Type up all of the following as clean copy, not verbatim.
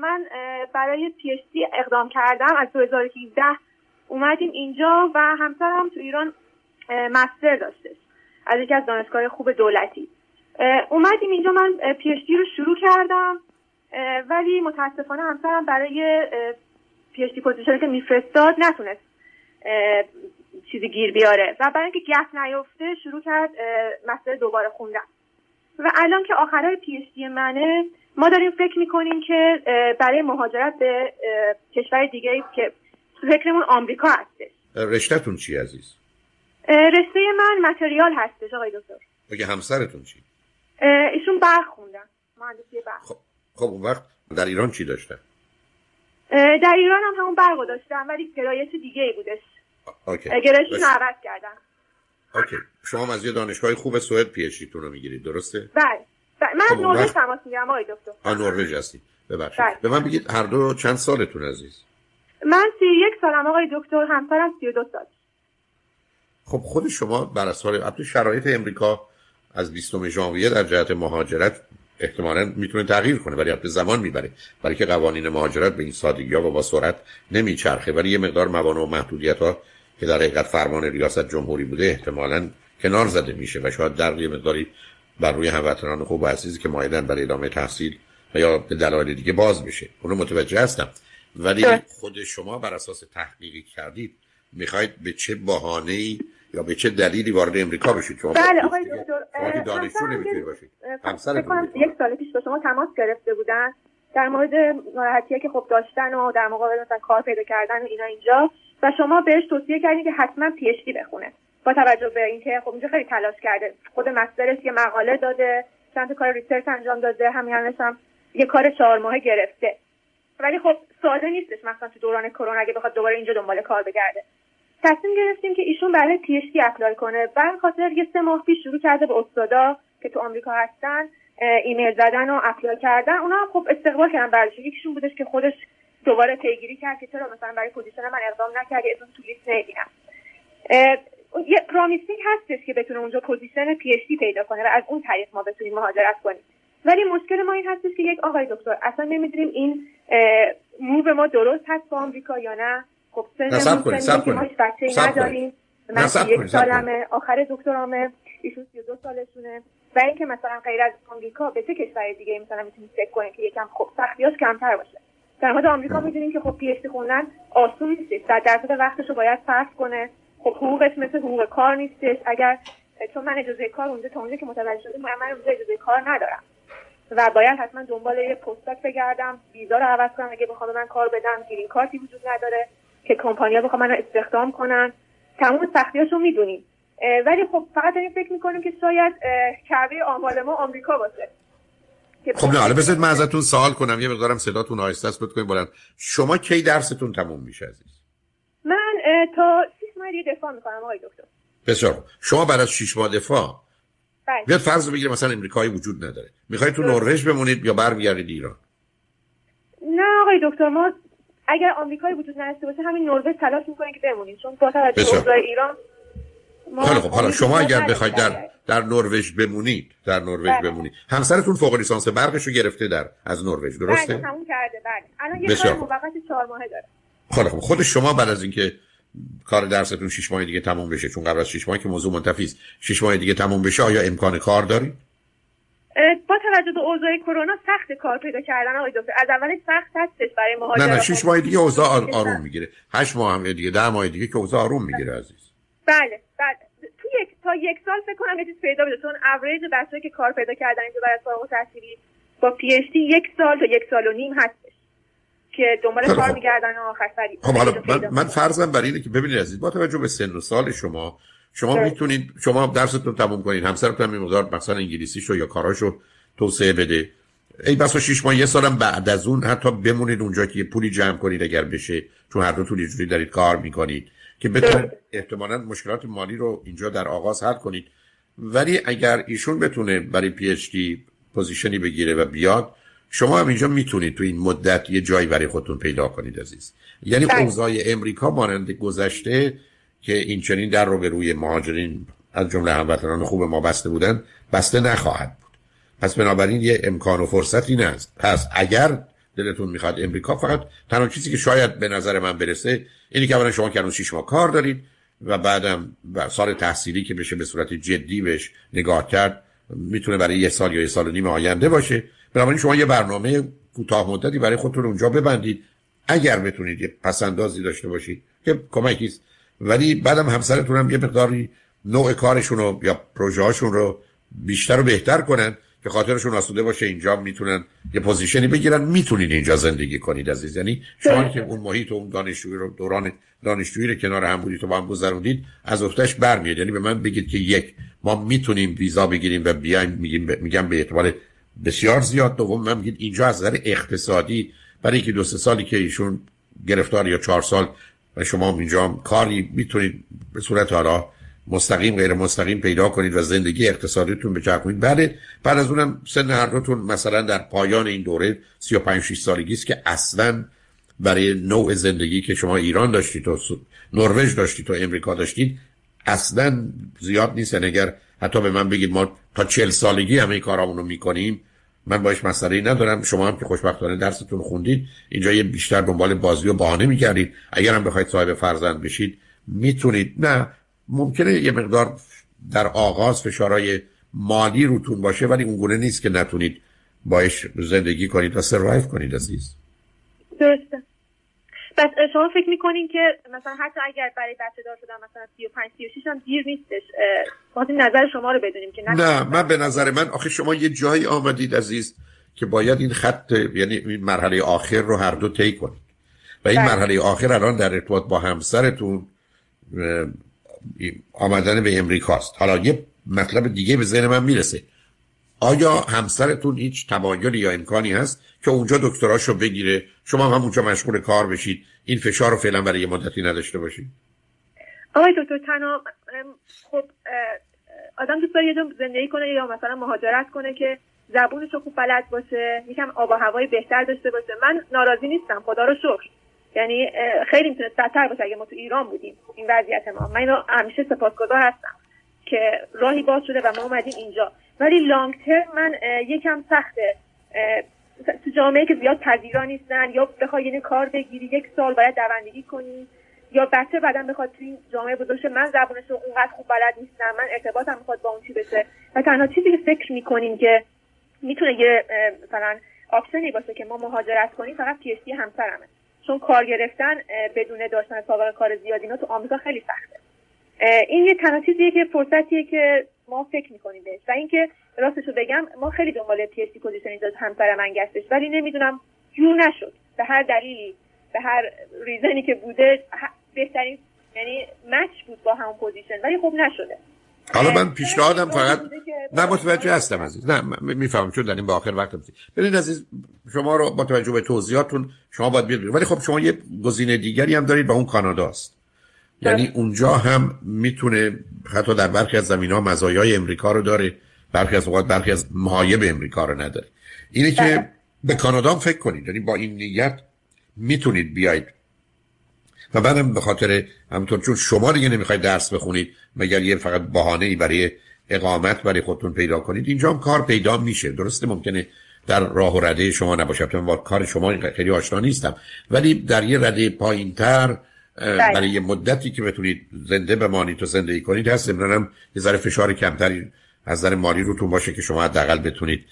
من برای PhD اقدام کردم از 2018 اومدیم اینجا و همسرم تو ایران مستر داشتش از یکی از دانشگاه خوب دولتی. اومدیم اینجا، من PhD رو شروع کردم ولی متاسفانه همسرم برای PhD پوزیشنی که میفرستاد نتونست چیزی گیر بیاره و برای اینکه گپ نیفته شروع کرد مستر دوباره خوندن. و الان که آخرای PhD منه، ما داریم فکر میکنیم که برای مهاجرت به کشور دیگه که فکرمون آمریکا هستش. رشته‌تون چی عزیز؟ رشته من متریال هستش آقای دکتر. اگه همسرتون چی؟ ایشون برق خوندن، مهندسی برق. خب اون وقت در ایران چی داشتن؟ در ایران هم همون برق داشتن ولی گرایش دیگه ای بودش. گرایششون عوض کردن. اوکی. شما از یه دانشگاه خوب سوئد پی‌اچ‌دی‌تون رو میگیرید، درسته؟ بله. من از نروژ تماس میگیرم آقای دکتر. آ نروژ هستید. ببخشید. به من بگید هر دو چند سالتون عزیز؟ من 31 سالم آقای دکتر، همسرم 32 سال. خب خود شما بر اساس شرایط امریکا از 20 ژانویه در جهت مهاجرت احتمالاً میتونه تغییر کنه ولی البته زمان میبره، برای که قوانین مهاجرت به این سادگی‌ها و با سرعت نمیچرخه، ولی یه مقدار موانع و محدودیت‌ها که در حقیقت فرمان ریاست جمهوری بوده احتمالاً کنار زده میشه و شاید در یه مقداری بر روی هموطنان خوب و عزیزی که مایلن برای ادامه تحصیل یا به دلایل دیگه باز بشه. اونو متوجه هستم ولی خود شما بر اساس تحقیقی کردید میخواید به چه بهانه‌ای یا به چه دلیلی وارد امریکا بشید؟ شما بله آقای دکتر، دانشجو نمیتونید باشید. همسرتون یک سال پیش با شما تماس گرفته بودن در مورد ناراحتی‌ای که خب داشتن و در مقابل مثلا کار پیدا کردن و اینا اینجا، و شما بهش توصیه کردین که حتما PhD بخونه با توجه به اینکه خب اینجا خیلی تلاش کرده، خود مسترش یه مقاله داده، چند تا کار ریسرچ انجام داده، همینش هم یه کار 4 ماهه گرفته، ولی خب ساده نیستش مثلا تو دوران کرونا اگه بخواد دوباره اینجا دنبال کار بگرده. تصمیم گرفتیم که ایشون برای PhD اپلای کنه. برای خاطر یه 3 ماه پیش شروع کرده به استادا که تو آمریکا هستن ایمیل زدن و اپلای کردن. اونا هم خب استقبال کردن برایش. یکیشون بودش که خودش دوباره پیگیری کرد که چرا مثلا برای پوزیشن من اقدام نکرد، اصلا تو لیست نمیدونم. یه پرامیسینگ هستش که بتونه اونجا پوزیشن PhD پیدا کنه و از اون طریق ما بتونیم مهاجرت کنیم. ولی مشکل ما این هستش که یک آقای دکتر اصلا نمیدونیم این موو ما درست هست با آمریکا یا نه. خب سن نداریم. من 1 سالمه، آخر دکترامه، ایشون 32 سالشونه و اینکه مثلا غیر از آمریکا به چه کشور دیگه مثلا میتونیم فکر کنیم که یکم خب سختیاش کمتر باشه. در مورد آمریکا میدونیم که خب PhD خوندن آسون نیست، 100% وقتشو باید صرف کنه. خب حقوقش مثل حقوق کار نیستش. اگر چون من اجازه کار اونجا تا اونجا که متوجه شدم من اونجا اجازه کار ندارم و باید حتما دنبال یه پستاک بگردم، ویزا رو عوض کنم اگه بخوام من کار بدم، گرین کارتی وجود نداره که کمپانی‌ها بخوام منو استخدام کنن. تمام سختیاشو میدونیم ولی خب فقط داریم فکر میکنیم که شاید کعبه آمال ما آمریکا باشه. خب نه حالا بذارید من ازتون سوال کنم، یه مقدارم صداتون آهسته است بکنید بلند. شما کی درستون تموم میشه عزیز؟ من تا 6 ماه دیگه دفاع می‌کنم آقای دکتر. بسیار. شما بعد از 6 ماه دفاع بله. فرض بگیریم مثلا امریکایی وجود نداره. می‌خواید تو نروژ بمونید یا برمیگردید ایران؟ نه آقای دکتر، ما اگر آمریکایی وجود نداشته باشه همین نروژ تلاش می‌کنه که بمونید، چون با توجه به اوضاع ایران ما حالا شما اگر بخواید در نروژ بمونید، همسرتون فوق لیسانس برقش رو گرفته از نروژ، درسته؟ بله تموم کرده. بله الان یه کار موقت 4 ماهه داره. خب خود شما بعد از اینکه کار درستون 6 ماه دیگه تموم بشه، چون قبل از 6 ماه که موضوع منتفی است، 6 ماه دیگه تموم بشه آیا امکان کار دارید؟ با توجه به اوضاع کرونا سخت کار پیدا کردن آقای دکتر، از اولش سخت هستش برای مهاجرت. نه 6 ماه دیگه اوضاع آروم میگیره، 8 ماه هم دیگه، 10 ماه دیگه که اوضاع آروم میگیره عزیز. بله بله تو یک سال فکر کنم یه چیز پیدا بشه، چون اوریج بچه‌ای که کار پیدا کردن اینجا برای فارغ التحصیلی با PhD 1 سال تا 1.5 سال هستش که دنبال کار می‌گردن آخر سری. خب حالا من فرضم بر اینه که ببینید عزیز، با توجه به سن و سال شما میتونید، شما درستون تموم کنید، همسرتون هم مقدار مثلا انگلیسیشو یا کاراشو توسعه بده، ای بسا 6 ماه 1 سالم بعد از اون حتی بمونید اونجا که پولی جمع کنید اگر بشه، چون هر دو تو اینجوری دارید کار میکنید که بتونید احتمالاً مشکلات مالی رو اینجا در آغاز حل کنید. ولی اگر ایشون بتونه برای PhD پوزیشنی بگیره و بیاد، شما هم اینجا میتونید تو این مدت یه جایی برای خودتون پیدا کنید عزیز. یعنی اوضاع امریکا مانند گذشته که این چنین در رو به روی مهاجرین از جمله هموطنان خوب ما بسته بودن، بسته نخواهد بود. پس بنابراین یه امکان و فرصتی هست. پس اگر دلتون میخواد امریکا، فقط تنها چیزی که شاید به نظر من برسه اینی که اولا شما که الان 6 ماه کار دارید و بعدم سال تحصیلی که بشه به صورت جدی بهش نگاه کرد میتونه برای یه سال یا یه سال و نیم آینده باشه. بنابراین شما یه برنامه کوتاه مدتی برای خودتون اونجا ببندید، اگر بتونید یه پسندازی داشته باشید که کمکی، ولی بعدم همسرتون هم یه مقداری نوع کارشون رو یا پروژه هاشون رو بیشتر و بهتر کنن که خاطرشون آسوده باشه، اینجا میتونن یه پوزیشنی بگیرن، میتونید اینجا زندگی کنید عزیز. یعنی شما که اون محیط و اون دانشجویی رو، دوران دانشجویی رو کنار هم بودید و با هم گذروندید، از افتش برمیاد. یعنی به من بگید که یک، ما میتونیم ویزا بگیریم و بیایم، میگم به احتمال بسیار زیاد. دوم من میگید اینجا از نظر اقتصادی برای اینکه 2-3 سالی که ایشون گرفتار یا 4 سال و شما اینجا کاری میتونید به صورت حالا مستقیم غیر مستقیم پیدا کنید و زندگی اقتصادیتون بچرخونید. بله، بعد از اونم سن هر دوتون مثلا در پایان این دوره 35-6 سالگی است که اصلا برای نوع زندگی که شما ایران داشتید و نروژ داشتید و امریکا داشتید اصلا زیاد نیست. اگر حتی به من بگید ما تا 40 سالگی همه کارامون رو میکنیم، من باش مسئله‌ای ندارم. شما هم که خوشبختانه درستون خوندید، اینجا یه بیشتر دنبال بازی و بهانه می‌گردید. اگر هم بخواید صاحب فرزند بشید میتونید. نه، ممکنه یه مقدار در آغاز فشارهای مالی روتون باشه، ولی اونگونه نیست که نتونید باش زندگی کنید و سروایو کنید عزیز. درسته. پس شما فکر می‌کنین که مثلا حتی اگر برای بچه‌دار شدن مثلا 35-36 هم دیر نیستش؟ خواستیم نظر شما رو بدونیم که نه، من به نظر من آخه شما یه جایی آمدید عزیز که باید این خط، یعنی این مرحله آخر رو هر دو طی کنید و این مرحله آخر الان در ارتباط با همسرتون آمدن به امریکاست. حالا یه مطلب دیگه به ذهن من میرسه، آیا همسرتون هیچ تمایلی یا امکانی هست که اونجا دکتراشو بگیره، شما هم اونجا مشغول کار بشید، این فشار رو فعلا برای یه مدتی نداشته باشید؟ آقای دکتر، تنها خب آدم دوست داره یه جا زندگی کنه یا مثلا مهاجرت کنه که زبونش خوب بلد باشه، یکم آب و هوای بهتر داشته باشه. من ناراضی نیستم، خدا رو شکر. یعنی خیلی میتونه بدتر باشه اگه ما تو ایران بودیم این وضعیت ما. من اینو همیشه سپاسگزار هستم که راهی باز شده و ما اومدیم اینجا، ولی لانگ ترم من یکم سخته تو جامعه که زیاد پذیرا نیستن، یا بخوای یعنی کار بگیری 1 سال باید دوندگی کنی، یا بچه بعدم بخواد تو این جامعه بزرگش. من زبونش رو اونقدر خوب بلد نیستم، من ارتباطم میخواد با اون چی بشه. و تنها چیزی که فکر میکنیم که میتونه یه مثلا آپشنی باشه که ما مهاجرت کنیم فقط پیشتی همسرمه، چون کار گرفتن بدون داشتن سابقه کار زیاد اینا تو آمریکا خیلی سخته. این یه تنها چیزیه که فرصتیه که ما فکر میکنیم بهش. و اینکه راستش رو بگم ما خیلی دنبال پی اچ دی پوزیشن داشت همسر من گشتش، ولی نمیدونم جور نشد به هر دلیلی، به هر ریزنی که بوده بهترین یعنی مچ بود با همون پوزیشن، ولی خب نشده. حالا من پیشنهادم فقط نه، متوجه هستم عزیز، نه میفهمم چون در این آخر وقت هستید. ببینید عزیز، شما رو با توجه به توضیحاتون شما باید بیرید، ولی خب شما یه گزینه دیگری هم دارید و اون کاناداست. یعنی اونجا هم میتونه حتی در برخی از زمینه‌ها مزایای امریکا رو داره، برخی از اوقات برخی از معایب امریکا رو نداره. اینه که به کانادا هم فکر کنید، یعنی با این نیت میتونید بیاید. و بعدم به خاطر همونطور چون شما دیگه نمیخواید درس بخونید مگر یه فقط بهانه‌ای برای اقامت برای خودتون پیدا کنید، اینجا هم کار پیدا میشه. درسته ممکنه در راه و رده شما نباشه، من با کار شما خیلی آشنا نیستم، ولی در یه رده پایین‌تر برای یه مدتی که بتونید زنده بمانید و زندگی کنید هست. امروز هم یه ذره فشار کمتری از نظر مالی روتون باشه که شما حداقل بتونید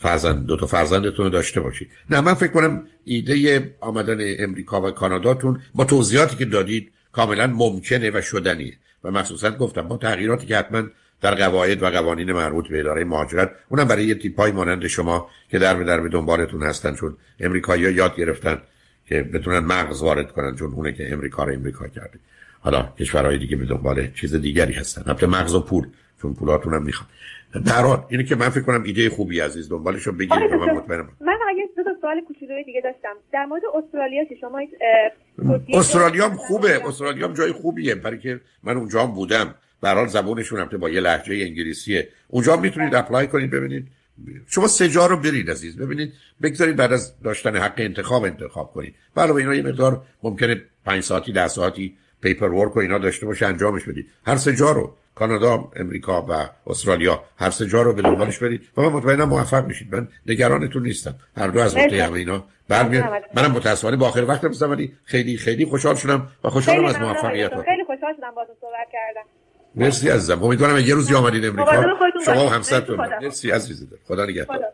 فرزند 2 تا فرزندتون رو داشته باشید. نه، من فکر کنم ایده آمدن امریکا و کاناداتون با توضیحاتی که دادید کاملا ممکنه و شدنیه، و مخصوصا گفتم با تغییراتی که حتما در قواعد و قوانین مربوط به اداره مهاجرت، اونم برای یه تیپای مانند شما که در به در به دنبالتون هستن، چون امریکایی‌ها یاد گرفتن که بتونن مغز وارد کنن، چون اونه که امریکا رو امریکا کرده. حالا کشورهای دیگه به دنبال چیز دیگری هستن، البته مغز و پول، چون پولاتون هم میخوام. در حال اینه که من فکر کنم ایده خوبی عزیز، دنبالشو بگیرید. من مطمئنم. من اگه 2 تا سوال کوچولوی دیگه داشتم در مورد استرالیا که شما استرالیام خوبه، استرالیام جای خوبیه، برای که من اونجا هم بودم. به هر حال زبونشون هم با یه لهجه انگلیسیه، اونجا میتونید اپلای کنید. ببینید شما سجا رو برید عزیز، ببینید بگذارید بعد از داشتن حق انتخاب کنید. علاوه اینا یه مقدار ممکنه 5 ساعتی 10 ساعتی پیپر ورک و اینا داشته باشه انجامش بدید. هر سجا رو کانادا، امریکا و استرالیا، هر سه جا رو به دنبالش برید و من مطمئنم موفق میشید. من نگرانتون نیستم، هر دو از نقطه همه اینا برمیاد. منم متأسفانه با آخر وقت رسیدم، ولی خیلی خیلی خوشحال شدم و خوشحالم از موفقیت‌ها. خیلی خوشحال شدم باهاتون صحبت کردم. مرسی عزیزم، امیدوارم یه روز بیامدید امریکا شما و همسرتون. مرسی عزیزم، خدا نگهدار.